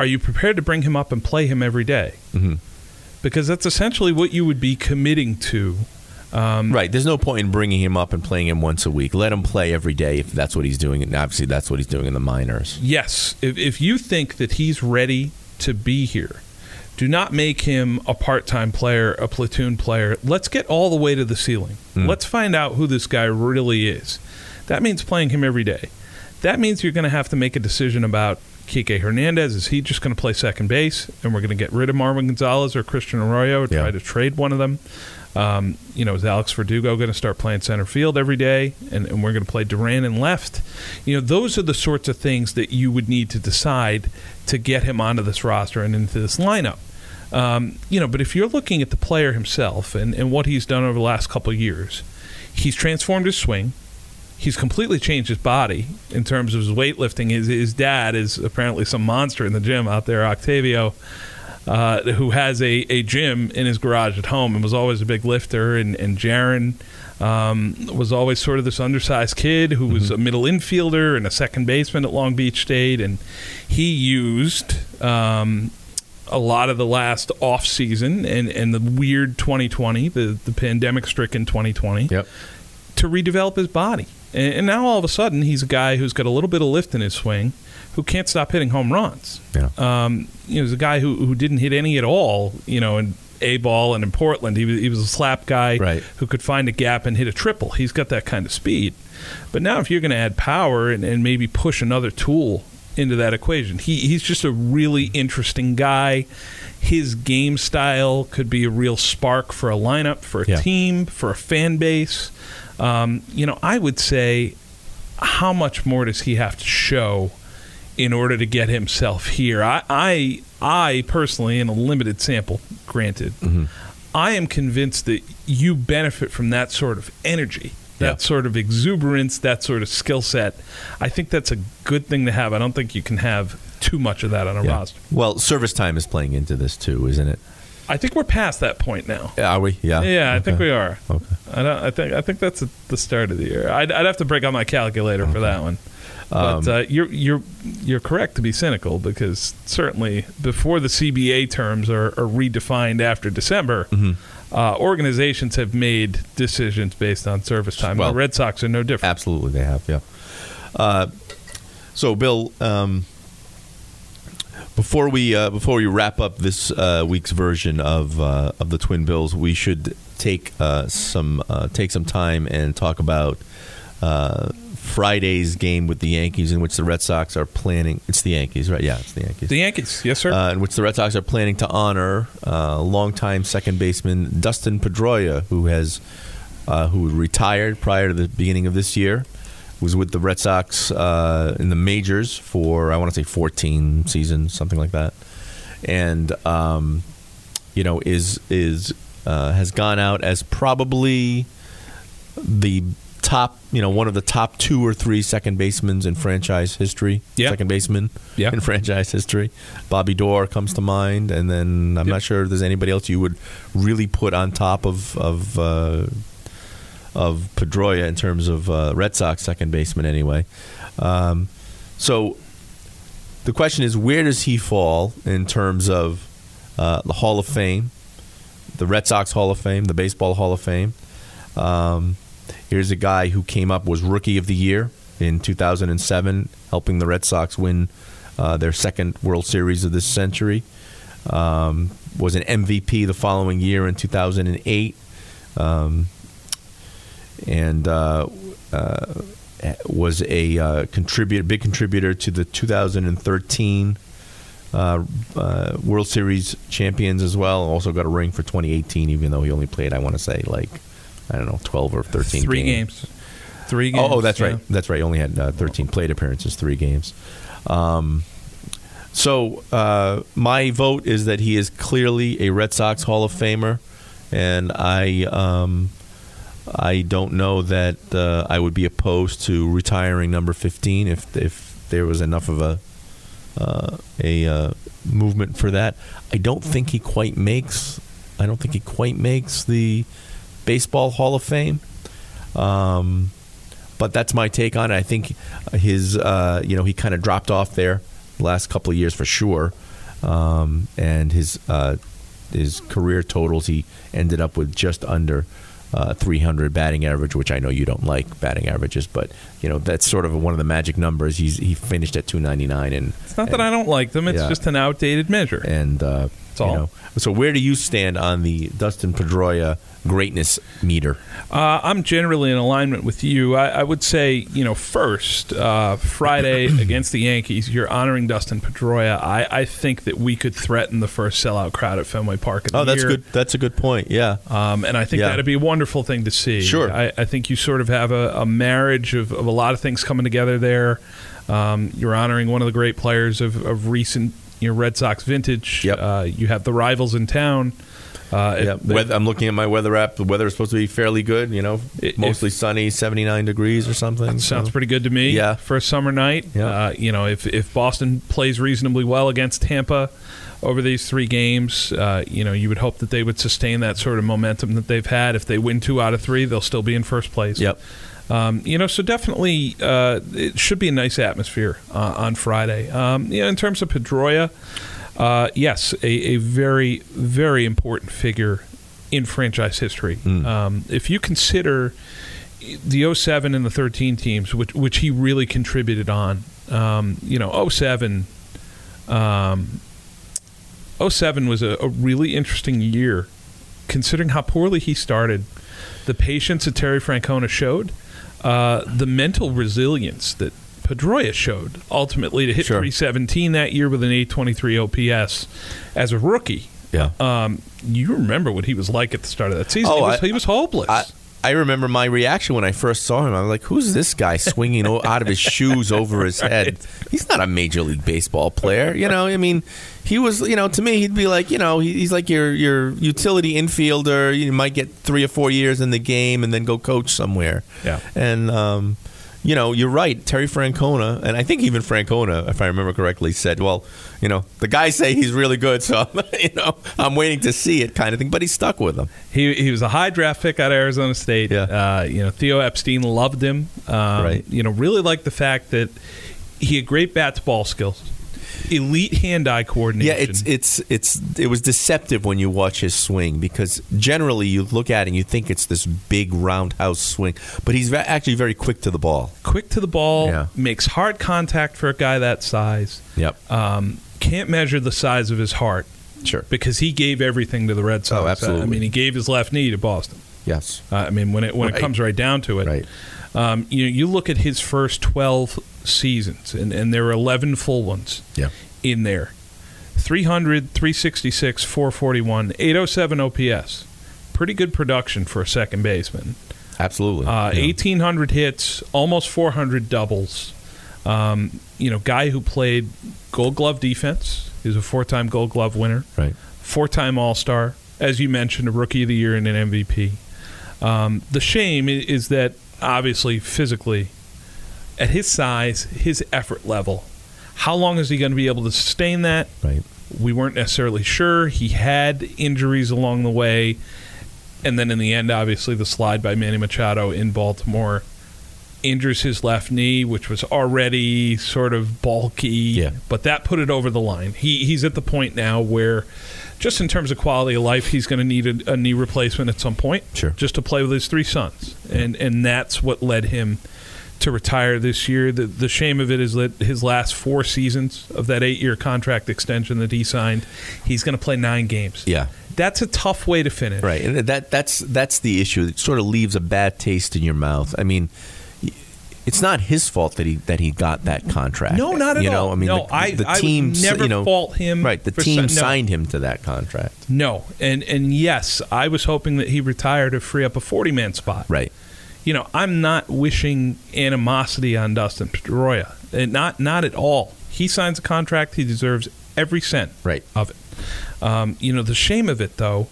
Are you prepared to bring him up and play him every day? Mm-hmm. Because that's essentially what you would be committing to. Right. There's no point in bringing him up and playing him once a week. Let him play every day if that's what he's doing. And obviously, that's what he's doing in the minors. Yes. If you think that he's ready to be here, do not make him a part-time player, a platoon player. Let's get all the way to the ceiling. Mm. Let's find out who this guy really is. That means playing him every day. That means you're going to have to make a decision about Kike Hernandez. Is he just going to play second base, and we're going to get rid of Marwin Gonzalez or Christian Arroyo or try to trade one of them? You know, is Alex Verdugo going to start playing center field every day, and we're going to play Duran in left? You know, those are the sorts of things that you would need to decide to get him onto this roster and into this lineup. You know, but if you're looking at the player himself and what he's done over the last couple of years, he's transformed his swing. He's completely changed his body in terms of his weightlifting. His dad is apparently some monster in the gym out there, Octavio, who has a gym in his garage at home and was always a big lifter. And Jarren was always sort of this undersized kid who was a middle infielder and a second baseman at Long Beach State. And he used a lot of the last off season and the weird 2020, the pandemic-stricken 2020, to redevelop his body. And now all of a sudden, he's a guy who's got a little bit of lift in his swing, who can't stop hitting home runs. Yeah. You know, he's a guy who didn't hit any at all, you know, in A-ball and in Portland. He was a slap guy who could find a gap and hit a triple. He's got that kind of speed. But now if you're going to add power and maybe push another tool into that equation, he's just a really interesting guy. His game style could be a real spark for a lineup, for a team, for a fan base. You know, I would say, how much more does he have to show in order to get himself here? I personally, in a limited sample, granted, I am convinced that you benefit from that sort of energy, that sort of exuberance, that sort of skill set. I think that's a good thing to have. I don't think you can have too much of that on a roster. Well, service time is playing into this too, isn't it? I think we're past that point now. Are we? Yeah. Yeah, I think we are. Okay. I think that's the start of the year. I'd have to break out my calculator for that one. But you're correct to be cynical, because certainly before the CBA terms are redefined after December, organizations have made decisions based on service time. Well, the Red Sox are no different. Absolutely, they have. Yeah. So, Bill. Before we wrap up this week's version of the Twin Bills, we should take some time and talk about Friday's game with the Yankees, in which the Red Sox are planning. It's the Yankees, right? Yeah, it's the Yankees. The Yankees, yes, sir. In which the Red Sox are planning to honor longtime second baseman Dustin Pedroia, who retired prior to the beginning of this year. Was with the Red Sox in the majors for, I want to say, 14 seasons, something like that, and you know, has gone out as probably the top, you know, one of the top 2 or 3 second basemen in franchise history. Yeah. Second baseman in franchise history. Bobby Dorr comes to mind, and then I'm not sure if there's anybody else you would really put on top of Pedroia in terms of Red Sox second baseman anyway. So The question is, where does he fall in terms of the Hall of Fame, the Red Sox Hall of Fame, the Baseball Hall of Fame? Here's a guy who came up, was Rookie of the Year in 2007, helping the Red Sox win their second World Series of this century. Was an MVP the following year in 2008. Was a big contributor to the 2013 World Series champions as well. Also got a ring for 2018, even though he only played, I want to say, like, I don't know, 12 or 13 games. Three games. Oh, that's right. That's right. He only had 13 plate appearances, 3 games. My vote is that he is clearly a Red Sox Hall of Famer, and I don't know that I would be opposed to retiring number 15 if there was enough of a movement for that. I don't think he quite makes the Baseball Hall of Fame, but that's my take on it. I think his he kind of dropped off there the last couple of years for sure, and his career totals, he ended up with just under 300 batting average, which I know you don't like batting averages, but that's sort of one of the magic numbers. He finished at 299, and it's not that I don't like them. It's just an outdated measure, and that's all. So where do you stand on the Dustin Pedroia greatness meter? I'm generally in alignment with you. I would say, first, Friday against the Yankees, you're honoring Dustin Pedroia. I think that we could threaten the first sellout crowd at Fenway Park of the year. Oh, that's good. That's a good point, yeah. And I think that'd be a wonderful thing to see. Sure. I think you sort of have a marriage of a lot of things coming together there. You're honoring one of the great players of recent Red Sox vintage. Yep. You have the rivals in town. I'm looking at my weather app. The weather is supposed to be fairly good, mostly sunny, 79 degrees or something. That sounds pretty good to me for a summer night. Yep. If Boston plays reasonably well against Tampa over these 3 games, you would hope that they would sustain that sort of momentum that they've had. If they win 2 out of 3, they'll still be in first place. Yep. So definitely it should be a nice atmosphere on Friday. In terms of Pedroia, yes, a very, very important figure in franchise history. If you consider the 2007 and the 2013 teams, which he really contributed on, 2007 was a really interesting year, considering how poorly he started, the patience that Terry Francona showed, the mental resilience that Pedroia showed ultimately to hit 317 that year with an 823 OPS as a rookie. Yeah. You remember what he was like at the start of that season. He was hopeless. I remember my reaction when I first saw him. I was like, who's this guy swinging out of his shoes over his head? He's not a Major League Baseball player. He was, to me, he'd be like, he's like your utility infielder. You might get 3 or 4 years in the game and then go coach somewhere. Yeah. And, you're right, Terry Francona, and I think even Francona, if I remember correctly, said, well, the guys say he's really good, so I'm waiting to see it kind of thing, but he stuck with him. He was a high draft pick out of Arizona State. Yeah. Theo Epstein loved him. Right. Really liked the fact that he had great bat-to-ball skills, elite hand-eye coordination. Yeah, it was deceptive when you watch his swing, because generally you look at it and you think it's this big roundhouse swing, but he's actually very quick to the ball. Makes hard contact for a guy that size. Yep. Can't measure the size of his heart. Sure. Because he gave everything to the Red Sox. Oh, absolutely. He gave his left knee to Boston. Yes. When it comes right down to it. Right. You look at his first 12 seasons, and there were 11 full ones in there. 300, 366, 441, 807 OPS. Pretty good production for a second baseman. Absolutely. 1,800 hits, almost 400 doubles. Guy who played Gold Glove defense. He was a 4-time Gold Glove winner. Right. 4-time All-Star. As you mentioned, a Rookie of the Year and an MVP. The shame is that, obviously, physically, at his size, his effort level, how long is he going to be able to sustain that? Right. We weren't necessarily sure. He had injuries along the way. And then in the end, obviously, the slide by Manny Machado in Baltimore injures his left knee, which was already sort of bulky, but that put it over the line. He's at the point now where, just in terms of quality of life, he's going to need a knee replacement at some point, just to play with his three sons. And that's what led him to retire this year. The shame of it is that his last four seasons of that 8-year contract extension that he signed, he's going to play 9 games. Yeah. That's a tough way to finish. Right, and that's the issue. It sort of leaves a bad taste in your mouth. I mean, it's not his fault that he got that contract. No, not at all. You know, I mean, the team, never fault him. Right, the team signed him to that contract. No, and yes, I was hoping that he retired to free up a 40-man spot. Right. You know, I'm not wishing animosity on Dustin Pedroia. Not at all. He signs a contract. He deserves every cent of it. You know, the shame of it, though,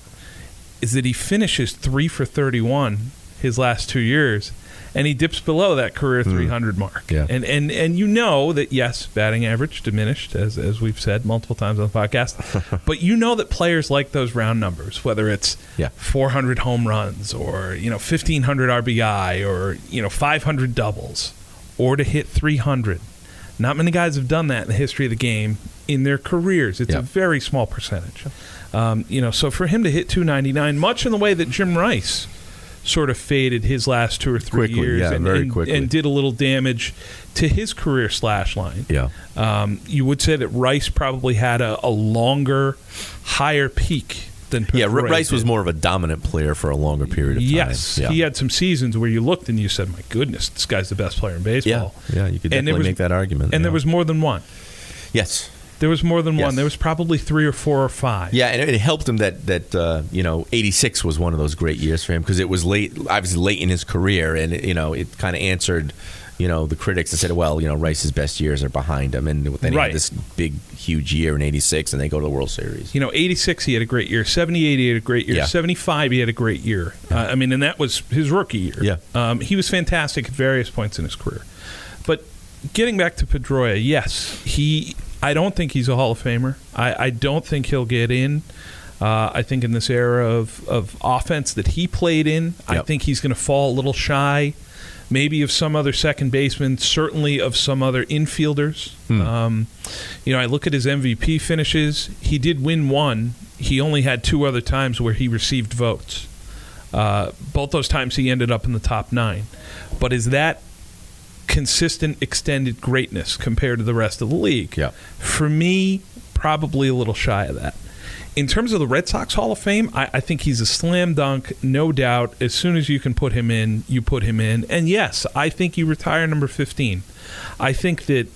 is that he finishes 3 for 31 his last 2 years, and he dips below that career 300 mark. Yeah. And you know that, yes, batting average diminished, as we've said multiple times on the podcast, but you know that players like those round numbers, whether it's 400 home runs or, you know, 1,500 RBI or, you know, 500 doubles or to hit 300. Not many guys have done that in the history of the game in their careers. It's a very small percentage. You know, so for him to hit 299, much in the way that Jim Rice sort of faded his last 2 or 3 quickly, years and did a little damage to his career slash line. Yeah. You would say that Rice probably had a longer, higher peak than Pedroia. Yeah, Rice was more of a dominant player for a longer period of time. Yes, he had some seasons where you looked and you said, my goodness, this guy's the best player in baseball. Yeah, you could definitely make that argument. And there was more than one. Yes. There was more than one. There was probably 3 or 4 or 5. Yeah, and it helped him that you know, 86 was one of those great years for him because it was late, obviously late in his career, and you know, it kind of answered, you know, the critics that said, well, you know, Rice's best years are behind him, and then he had this big, huge year in 86, and they go to the World Series. You know, 86 he had a great year, 78 he had a great year, 75 he had a great year. I mean, and that was his rookie year. Yeah, he was fantastic at various points in his career. But getting back to Pedroia, yes, I don't think he's a Hall of Famer. I don't think he'll get in. I think in this era of offense that he played in, I think he's going to fall a little shy, maybe of some other second baseman, certainly of some other infielders. You know, I look at his MVP finishes. He did win one. He only had 2 other times where he received votes. Both those times he ended up in the top 9. But is that consistent extended greatness compared to the rest of the league? For me, probably a little shy of that. In terms of the Red Sox Hall of Fame, I think he's a slam dunk, no doubt. As soon as you can put him in, you put him in. And yes, I think you retire number 15. I think that,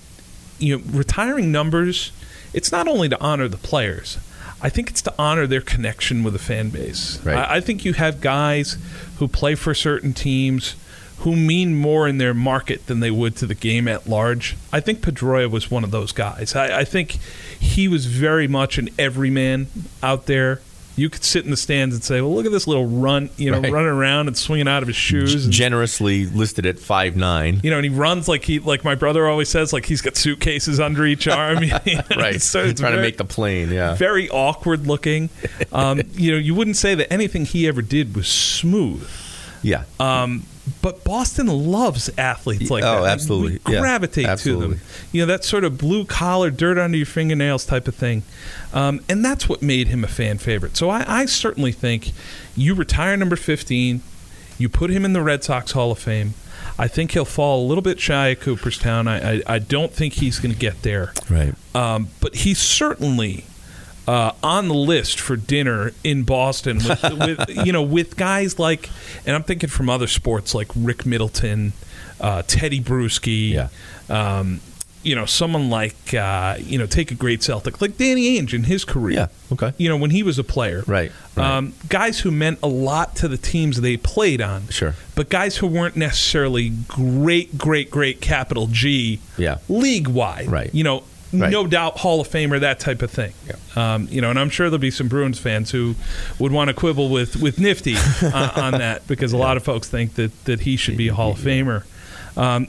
you know, retiring numbers, it's not only to honor the players. I think it's to honor their connection with the fan base. Right. I think you have guys who play for certain teams who mean more in their market than they would to the game at large. I think Pedroia was one of those guys. I think he was very much an everyman out there. You could sit in the stands and say, well, look at this little runt, you know, running around and swinging out of his shoes. Generously listed at 5'9". You know, and he runs like my brother always says, like he's got suitcases under each arm. So it's trying to make the plane, very awkward looking. You know, you wouldn't say that anything he ever did was smooth. Yeah. But Boston loves athletes like that. Oh, absolutely. We gravitate to them. You know, that sort of blue-collar, dirt-under-your-fingernails type of thing. And that's what made him a fan favorite. So I certainly think you retire number 15, you put him in the Red Sox Hall of Fame. I think he'll fall a little bit shy of Cooperstown. I don't think he's going to get there. Right. But he's certainly on the list for dinner in Boston with you know, with guys like, and I'm thinking from other sports like Rick Middleton, Teddy Bruschi, you know, someone like you know, take a great Celtic like Danny Ainge in his career. Yeah, okay. You know, when he was a player, right. Guys who meant a lot to the teams they played on. Sure. But guys who weren't necessarily great capital G. Yeah. League wide. Right. You know. Right. No doubt Hall of Famer, that type of thing. Yeah. You know, and I'm sure there'll be some Bruins fans who would want to quibble with Nifty on that because a lot of folks think that he should be a Hall of Famer.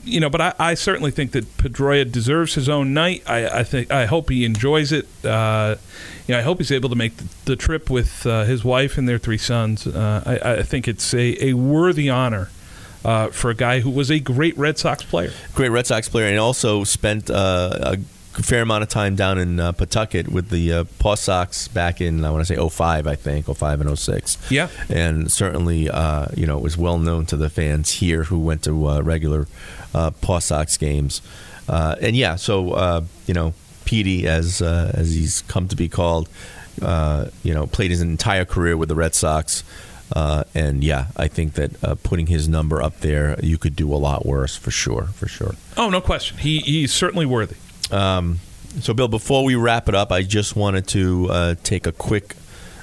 You know, but I certainly think that Pedroia deserves his own night. I hope he enjoys it. You know, I hope he's able to make the trip with his wife and their 3 sons. I think it's a worthy honor for a guy who was a great Red Sox player. Great Red Sox player, and also spent a fair amount of time down in Pawtucket with the Paw Sox back in, I want to say, 05, I think, 05 and 06. Yeah. And certainly, you know, it was well known to the fans here who went to regular Paw Sox games. And, yeah, so, you know, Petey, as he's come to be called, you know, played his entire career with the Red Sox. And, yeah, I think that putting his number up there, you could do a lot worse, for sure, for sure. Oh, no question. He's certainly worthy. So, Bill, before we wrap it up, I just wanted to take a quick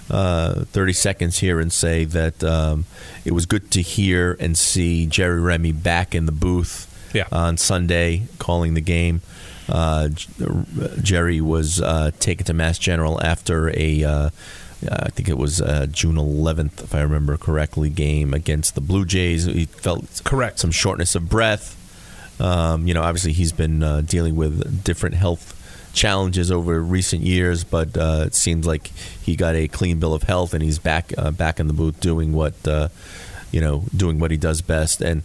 30 seconds here and say that it was good to hear and see Jerry Remy back in the booth on Sunday calling the game. Jerry was taken to Mass General after a... I think it was June 11th, if I remember correctly, game against the Blue Jays. He felt some shortness of breath. You know, obviously he's been dealing with different health challenges over recent years, but it seems like he got a clean bill of health, and he's back back in the booth doing what you know, doing what he does best. And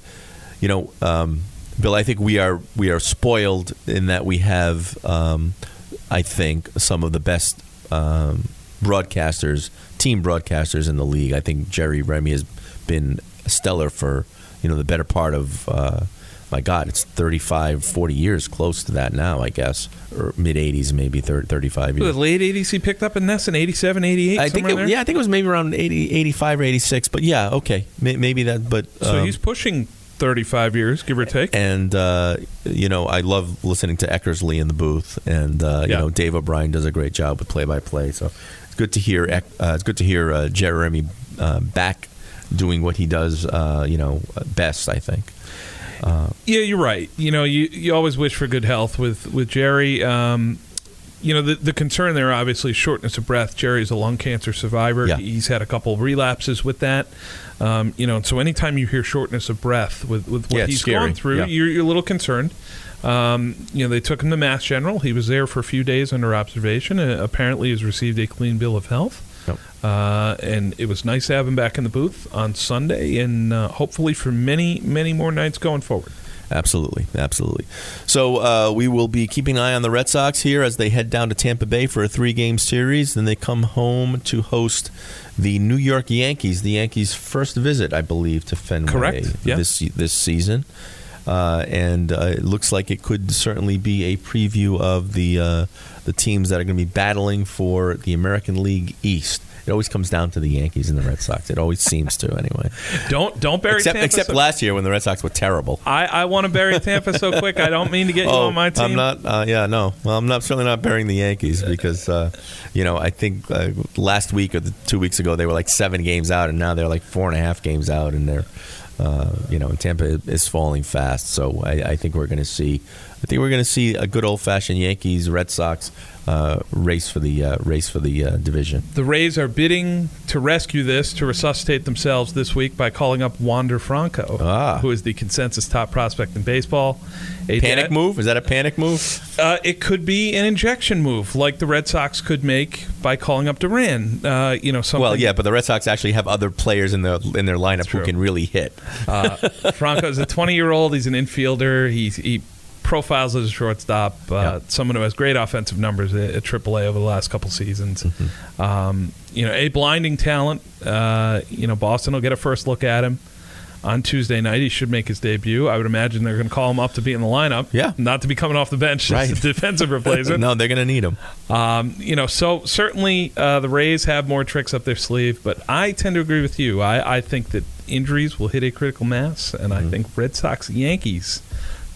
you know, Bill, I think we are spoiled in that we have, I think, some of the best. Broadcasters, team broadcasters in the league. I think Jerry Remy has been stellar for, you know, the better part of, my God, it's 35, 40 years, close to that now, I guess, or mid-'80s, maybe 35 years. The late 80s he picked up in this, in 87, 88, I think there? Yeah, I think it was maybe around 80, 85 or 86, but yeah, okay, maybe that, but... so he's pushing 35 years, give or take. And, you know, I love listening to Eckersley in the booth, and, you know, Dave O'Brien does a great job with play-by-play, so... Good to hear. It's good to hear Jeremy back doing what he does. You know, best. I think. Yeah, you're right. You know, you always wish for good health with Jerry. You know, the concern there, obviously, shortness of breath. Jerry's a lung cancer survivor. Yeah. He's had a couple of relapses with that. You know, and so anytime you hear shortness of breath with what he's gone through, you're a little concerned. You know, they took him to Mass General. He was there for a few days under observation. Apparently, he's received a clean bill of health. Yep. And it was nice to have him back in the booth on Sunday, and hopefully for many, many more nights going forward. Absolutely, absolutely. So we will be keeping an eye on the Red Sox here as they head down to Tampa Bay for a 3-game series. Then they come home to host the New York Yankees. The Yankees' first visit, I believe, to Fenway this season. And it looks like it could certainly be a preview of the teams that are going to be battling for the American League East. It always comes down to the Yankees and the Red Sox. It always seems to, anyway. Don't bury Tampa. Except last year when the Red Sox were terrible. I want to bury Tampa so quick. I don't mean to get you on my team. I'm not. Yeah, no. Well, I'm not certainly not burying the Yankees because, you know, I think last week or 2 weeks ago they were like 7 games out, and now they're like 4.5 games out, and they're. You know, and Tampa is falling fast, so I think we're going to see. I think we're going to see a good old-fashioned Yankees Red Sox race for the division. The Rays are bidding to rescue this, to resuscitate themselves this week by calling up Wander Franco, who is the consensus top prospect in baseball. Panic move? Is that a panic move? It could be an injection move, like the Red Sox could make by calling up Duran. You know, something. Well, yeah, but the Red Sox actually have other players in their lineup who can really hit. Franco's a 20-year-old. He's an infielder. He profiles as a shortstop. Someone who has great offensive numbers at AAA over the last couple seasons. Mm-hmm. You know, a blinding talent. You know, Boston will get a first look at him. On Tuesday night, he should make his debut. I would imagine they're going to call him up to be in the lineup, not to be coming off the bench as a defensive replacement. No, they're going to need him. You know, so certainly the Rays have more tricks up their sleeve, but I tend to agree with you. I think that injuries will hit a critical mass, and I think Red Sox Yankees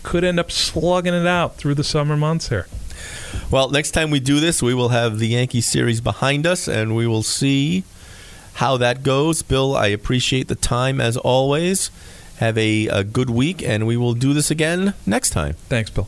could end up slugging it out through the summer months here. Well, next time we do this, we will have the Yankee series behind us, and we will see how that goes. Bill, I appreciate the time as always. Have a good week, and we will do this again next time. Thanks, Bill.